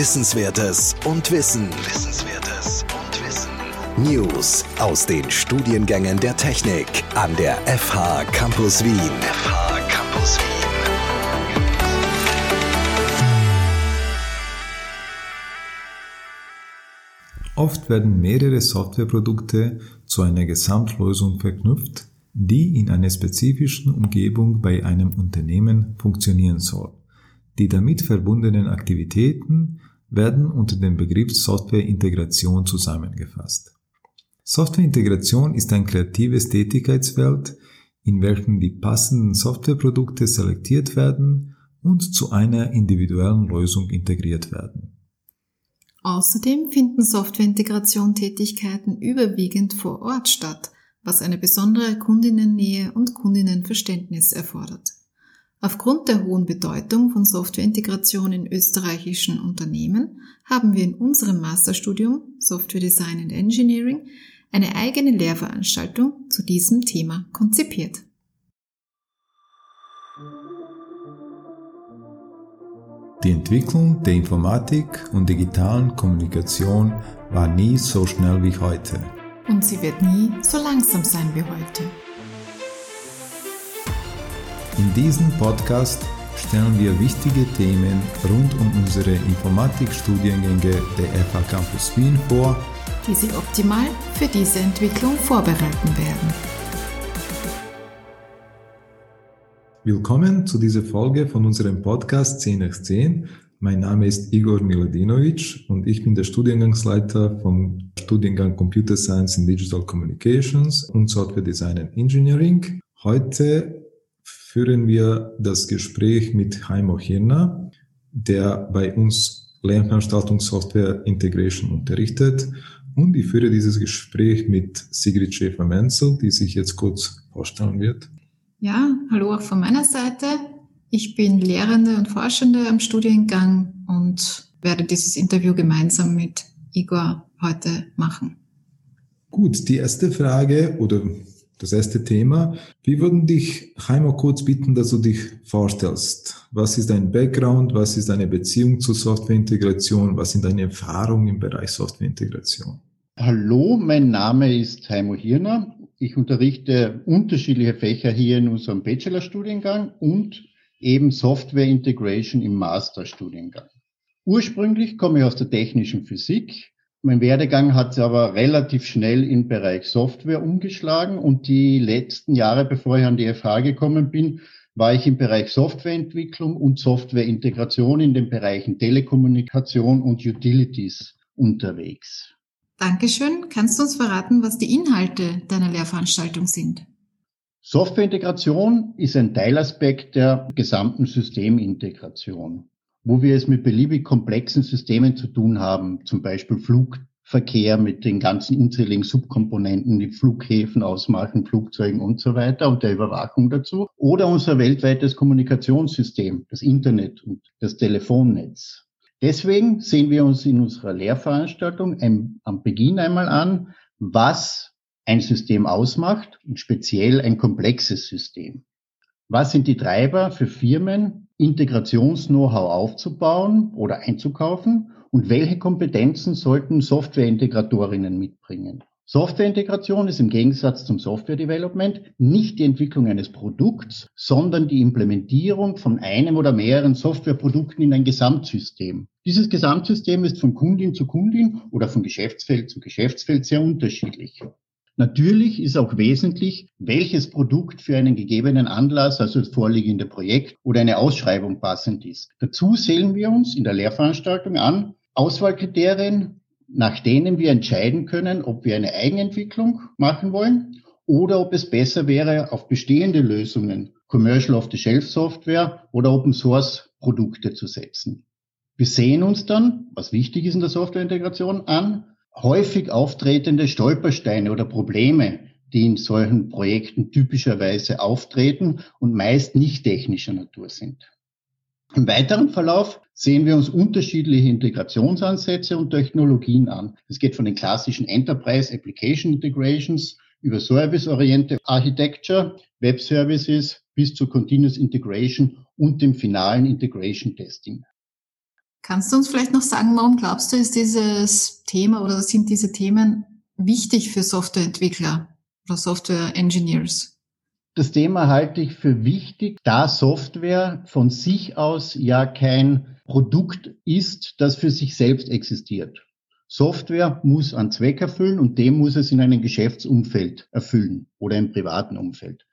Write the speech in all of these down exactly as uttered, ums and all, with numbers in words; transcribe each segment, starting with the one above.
Wissenswertes und Wissen. Wissenswertes und Wissen. News aus den Studiengängen der Technik an der F H Campus Wien. F H Campus Wien. Oft werden mehrere Softwareprodukte zu einer Gesamtlösung verknüpft, die in einer spezifischen Umgebung bei einem Unternehmen funktionieren soll. Die damit verbundenen Aktivitäten werden unter dem Begriff Softwareintegration zusammengefasst. Softwareintegration ist ein kreatives Tätigkeitsfeld, in welchem die passenden Softwareprodukte selektiert werden und zu einer individuellen Lösung integriert werden. Außerdem finden Softwareintegration-Tätigkeiten überwiegend vor Ort statt, was eine besondere Kundinnennähe und Kundinnenverständnis erfordert. Aufgrund der hohen Bedeutung von Softwareintegration in österreichischen Unternehmen haben wir in unserem Masterstudium Software Design and Engineering eine eigene Lehrveranstaltung zu diesem Thema konzipiert. Die Entwicklung der Informatik und digitalen Kommunikation war nie so schnell wie heute. Und sie wird nie so langsam sein wie heute. In diesem Podcast stellen wir wichtige Themen rund um unsere Informatikstudiengänge der F H Campus Wien vor, die Sie optimal für diese Entwicklung vorbereiten werden. Willkommen zu dieser Folge von unserem Podcast zehn nach zehn. Mein Name ist Igor Miladinovic und ich bin der Studiengangsleiter vom Studiengang Computer Science and Digital Communications und Software Design and Engineering. Heute führen wir das Gespräch mit Heimo Hirner, der bei uns Lehrveranstaltung Software Integration unterrichtet, und ich führe dieses Gespräch mit Sigrid Schäfer-Menzel, die sich jetzt kurz vorstellen wird. Ja, hallo auch von meiner Seite. Ich bin Lehrende und Forschende am Studiengang und werde dieses Interview gemeinsam mit Igor heute machen. Gut, die erste Frage oder das erste Thema. Wir würden dich, Heimo, kurz bitten, dass du dich vorstellst. Was ist dein Background? Was ist deine Beziehung zur Softwareintegration? Was sind deine Erfahrungen im Bereich Softwareintegration? Hallo, mein Name ist Heimo Hirner. Ich unterrichte unterschiedliche Fächer hier in unserem Bachelorstudiengang und eben Software Integration im Masterstudiengang. Ursprünglich komme ich aus der technischen Physik. Mein Werdegang hat sich aber relativ schnell im Bereich Software umgeschlagen und die letzten Jahre, bevor ich an die F H gekommen bin, war ich im Bereich Softwareentwicklung und Softwareintegration in den Bereichen Telekommunikation und Utilities unterwegs. Dankeschön. Kannst du uns verraten, was die Inhalte deiner Lehrveranstaltung sind? Softwareintegration ist ein Teilaspekt der gesamten Systemintegration, wo wir es mit beliebig komplexen Systemen zu tun haben, zum Beispiel Flugverkehr mit den ganzen unzähligen Subkomponenten, die Flughäfen ausmachen, Flugzeugen und so weiter und der Überwachung dazu, oder unser weltweites Kommunikationssystem, das Internet und das Telefonnetz. Deswegen sehen wir uns in unserer Lehrveranstaltung ein, am Beginn einmal an, was ein System ausmacht und speziell ein komplexes System. Was sind die Treiber für Firmen, Integrations-Know-how aufzubauen oder einzukaufen und welche Kompetenzen sollten Softwareintegratorinnen mitbringen? Softwareintegration ist im Gegensatz zum Software-Development nicht die Entwicklung eines Produkts, sondern die Implementierung von einem oder mehreren Softwareprodukten in ein Gesamtsystem. Dieses Gesamtsystem ist von Kundin zu Kundin oder von Geschäftsfeld zu Geschäftsfeld sehr unterschiedlich. Natürlich ist auch wesentlich, welches Produkt für einen gegebenen Anlass, also das vorliegende Projekt oder eine Ausschreibung passend ist. Dazu sehen wir uns in der Lehrveranstaltung an Auswahlkriterien, nach denen wir entscheiden können, ob wir eine Eigenentwicklung machen wollen oder ob es besser wäre, auf bestehende Lösungen, Commercial Off-the-Shelf Software oder Open Source Produkte zu setzen. Wir sehen uns dann, was wichtig ist in der Softwareintegration, an häufig auftretende Stolpersteine oder Probleme, die in solchen Projekten typischerweise auftreten und meist nicht technischer Natur sind. Im weiteren Verlauf sehen wir uns unterschiedliche Integrationsansätze und Technologien an. Es geht von den klassischen Enterprise Application Integrations über Service-Oriented Architecture, Web Services bis zur Continuous Integration und dem finalen Integration Testing. Kannst du uns vielleicht noch sagen, warum glaubst du, ist dieses Thema oder sind diese Themen wichtig für Softwareentwickler oder Software-Engineers? Das Thema halte ich für wichtig, da Software von sich aus ja kein Produkt ist, das für sich selbst existiert. Software muss einen Zweck erfüllen und den muss es in einem Geschäftsumfeld erfüllen oder im privaten Umfeld.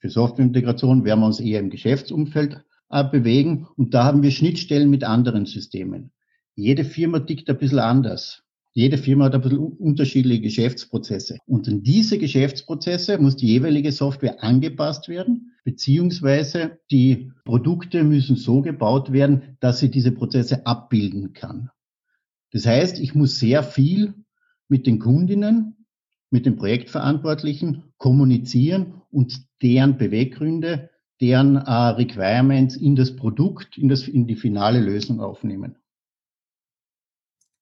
Für Softwareintegration werden wir uns eher im Geschäftsumfeld bewegen und da haben wir Schnittstellen mit anderen Systemen. Jede Firma tickt ein bisschen anders. Jede Firma hat ein bisschen unterschiedliche Geschäftsprozesse. Und in diese Geschäftsprozesse muss die jeweilige Software angepasst werden, beziehungsweise die Produkte müssen so gebaut werden, dass sie diese Prozesse abbilden kann. Das heißt, ich muss sehr viel mit den Kundinnen, mit den Projektverantwortlichen kommunizieren und deren Beweggründe, deren äh, Requirements in das Produkt, in, das, in die finale Lösung aufnehmen.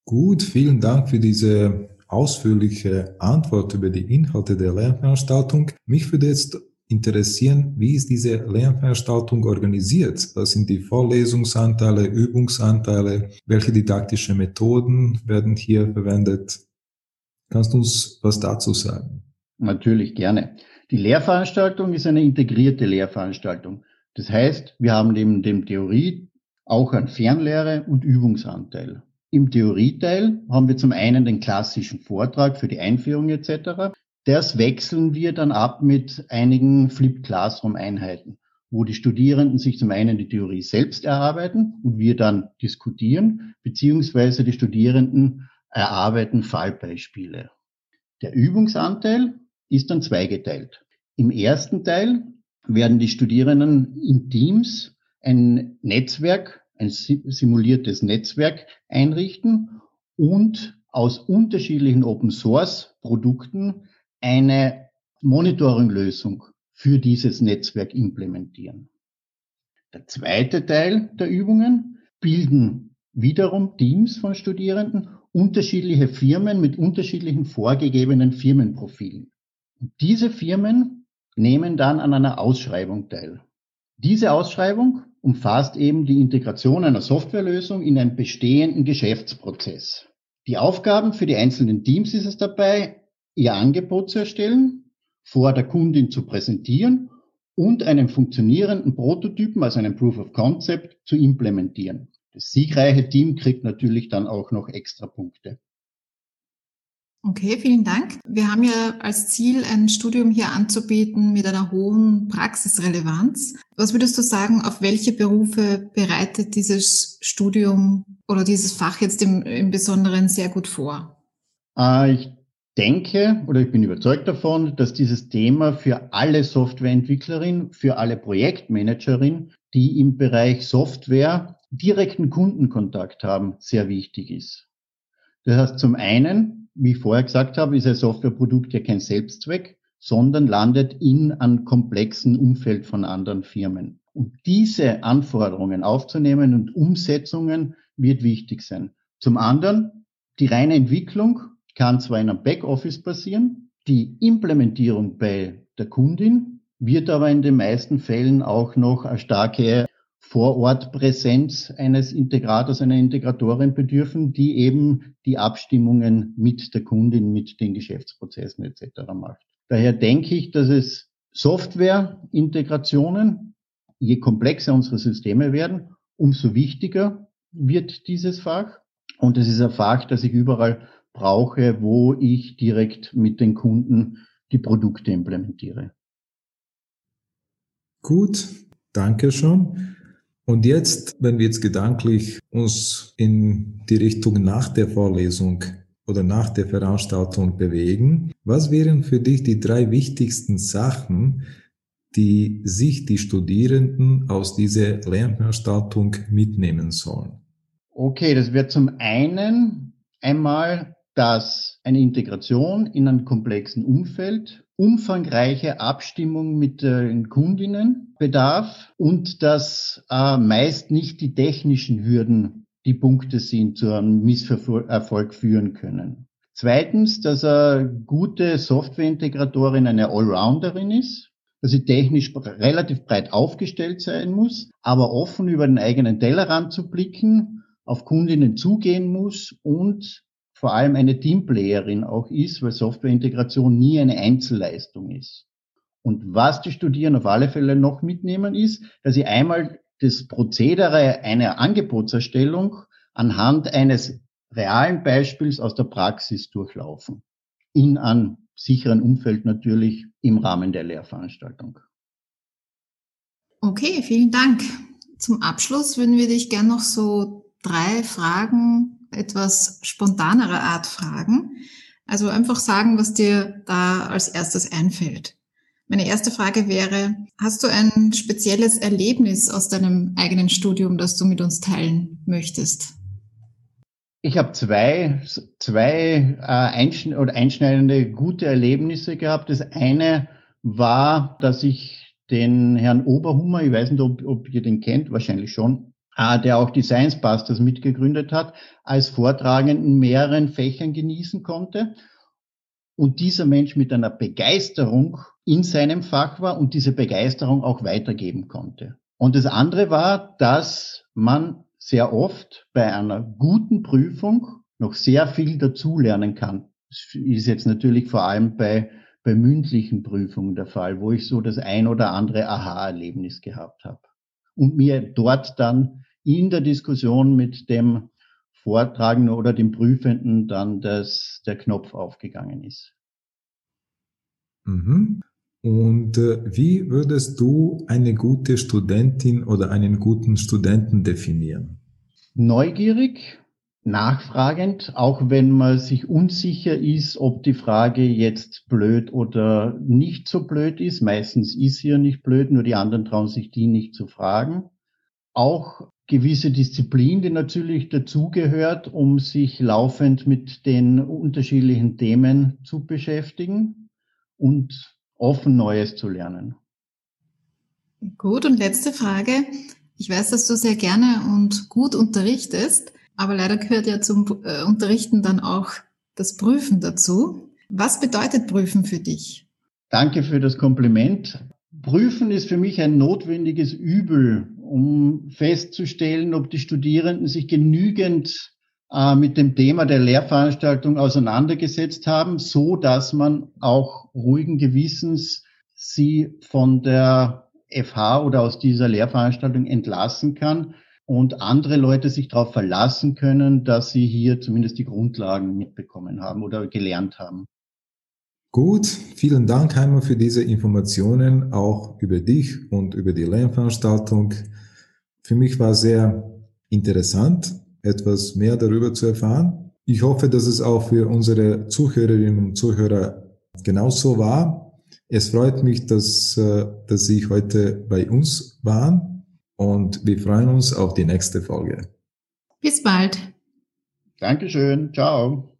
Gut, vielen Dank für diese ausführliche Antwort über die Inhalte der Lernveranstaltung. Mich würde jetzt interessieren, wie ist diese Lernveranstaltung organisiert? Was sind die Vorlesungsanteile, Übungsanteile? Welche didaktischen Methoden werden hier verwendet? Kannst du uns was dazu sagen? Natürlich, gerne. Die Lehrveranstaltung ist eine integrierte Lehrveranstaltung. Das heißt, wir haben neben dem Theorie auch einen Fernlehre- und Übungsanteil. Im Theorieteil haben wir zum einen den klassischen Vortrag für die Einführung et cetera. Das wechseln wir dann ab mit einigen Flip-Classroom-Einheiten, wo die Studierenden sich zum einen die Theorie selbst erarbeiten und wir dann diskutieren, beziehungsweise die Studierenden erarbeiten Fallbeispiele. Der Übungsanteil ist dann zweigeteilt. Im ersten Teil werden die Studierenden in Teams ein Netzwerk, ein simuliertes Netzwerk einrichten und aus unterschiedlichen Open-Source-Produkten eine Monitoring-Lösung für dieses Netzwerk implementieren. Der zweite Teil der Übungen bilden wiederum Teams von Studierenden, unterschiedliche Firmen mit unterschiedlichen vorgegebenen Firmenprofilen. Und diese Firmen nehmen dann an einer Ausschreibung teil. Diese Ausschreibung umfasst eben die Integration einer Softwarelösung in einen bestehenden Geschäftsprozess. Die Aufgaben für die einzelnen Teams ist es dabei, ihr Angebot zu erstellen, vor der Kundin zu präsentieren und einen funktionierenden Prototypen, also einen Proof of Concept, zu implementieren. Das siegreiche Team kriegt natürlich dann auch noch extra Punkte. Okay, vielen Dank. Wir haben ja als Ziel, ein Studium hier anzubieten mit einer hohen Praxisrelevanz. Was würdest du sagen, auf welche Berufe bereitet dieses Studium oder dieses Fach jetzt im, im Besonderen sehr gut vor? Ich denke oder ich bin überzeugt davon, dass dieses Thema für alle Softwareentwicklerin, für alle Projektmanagerin, die im Bereich Software direkten Kundenkontakt haben, sehr wichtig ist. Das heißt zum einen, wie ich vorher gesagt habe, ist ein Softwareprodukt ja kein Selbstzweck, sondern landet in einem komplexen Umfeld von anderen Firmen. Und diese Anforderungen aufzunehmen und Umsetzungen wird wichtig sein. Zum anderen, die reine Entwicklung kann zwar in einem Backoffice passieren, die Implementierung bei der Kundin wird aber in den meisten Fällen auch noch eine starke Vorortpräsenz eines Integrators, einer Integratorin bedürfen, die eben die Abstimmungen mit der Kundin, mit den Geschäftsprozessen et cetera macht. Daher denke ich, dass es Softwareintegrationen, je komplexer unsere Systeme werden, umso wichtiger wird dieses Fach. Und es ist ein Fach, das ich überall brauche, wo ich direkt mit den Kunden die Produkte implementiere. Gut, danke schon. Und jetzt, wenn wir jetzt gedanklich uns in die Richtung nach der Vorlesung oder nach der Veranstaltung bewegen, was wären für dich die drei wichtigsten Sachen, die sich die Studierenden aus dieser Lernveranstaltung mitnehmen sollen? Okay, das wäre zum einen einmal, dass eine Integration in einem komplexen Umfeld umfangreiche Abstimmung mit den Kundinnen bedarf und dass äh, meist nicht die technischen Hürden die Punkte sind, zu einem Misserfolg führen können. Zweitens, dass eine gute Softwareintegratorin eine Allrounderin ist, dass sie technisch relativ breit aufgestellt sein muss, aber offen über den eigenen Tellerrand zu blicken auf Kundinnen zugehen muss und vor allem eine Teamplayerin auch ist, weil Softwareintegration nie eine Einzelleistung ist. Und was die Studierenden auf alle Fälle noch mitnehmen, ist, dass sie einmal das Prozedere einer Angebotserstellung anhand eines realen Beispiels aus der Praxis durchlaufen. In einem sicheren Umfeld natürlich im Rahmen der Lehrveranstaltung. Okay, vielen Dank. Zum Abschluss würden wir dich gerne noch so drei Fragen etwas spontanerer Art fragen. Also einfach sagen, was dir da als erstes einfällt. Meine erste Frage wäre, hast du ein spezielles Erlebnis aus deinem eigenen Studium, das du mit uns teilen möchtest? Ich habe zwei, zwei äh, einschne- oder einschneidende gute Erlebnisse gehabt. Das eine war, dass ich den Herrn Oberhummer, ich weiß nicht, ob, ob ihr den kennt, wahrscheinlich schon, äh, der auch die Science Busters mitgegründet hat, als Vortragenden in mehreren Fächern genießen konnte. Und dieser Mensch mit einer Begeisterung in seinem Fach war und diese Begeisterung auch weitergeben konnte. Und das andere war, dass man sehr oft bei einer guten Prüfung noch sehr viel dazulernen kann. Das ist jetzt natürlich vor allem bei, bei mündlichen Prüfungen der Fall, wo ich so das ein oder andere Aha-Erlebnis gehabt habe. Und mir dort dann in der Diskussion mit dem Vortragenden oder dem Prüfenden dann das, der Knopf aufgegangen ist. Mhm. Und wie würdest du eine gute Studentin oder einen guten Studenten definieren? Neugierig, nachfragend, auch wenn man sich unsicher ist, ob die Frage jetzt blöd oder nicht so blöd ist. Meistens ist sie ja nicht blöd, nur die anderen trauen sich die nicht zu fragen. Auch gewisse Disziplin, die natürlich dazugehört, um sich laufend mit den unterschiedlichen Themen zu beschäftigen und offen Neues zu lernen. Gut, und letzte Frage. Ich weiß, dass du sehr gerne und gut unterrichtest, aber leider gehört ja zum äh, Unterrichten dann auch das Prüfen dazu. Was bedeutet Prüfen für dich? Danke für das Kompliment. Prüfen ist für mich ein notwendiges Übel, um festzustellen, ob die Studierenden sich genügend mit dem Thema der Lehrveranstaltung auseinandergesetzt haben, so dass man auch ruhigen Gewissens sie von der F H oder aus dieser Lehrveranstaltung entlassen kann und andere Leute sich darauf verlassen können, dass sie hier zumindest die Grundlagen mitbekommen haben oder gelernt haben. Gut, vielen Dank, Heimo, für diese Informationen auch über dich und über die Lehrveranstaltung. Für mich war sehr interessant, etwas mehr darüber zu erfahren. Ich hoffe, dass es auch für unsere Zuhörerinnen und Zuhörer genauso war. Es freut mich, dass, dass Sie heute bei uns waren und wir freuen uns auf die nächste Folge. Bis bald. Dankeschön. Ciao.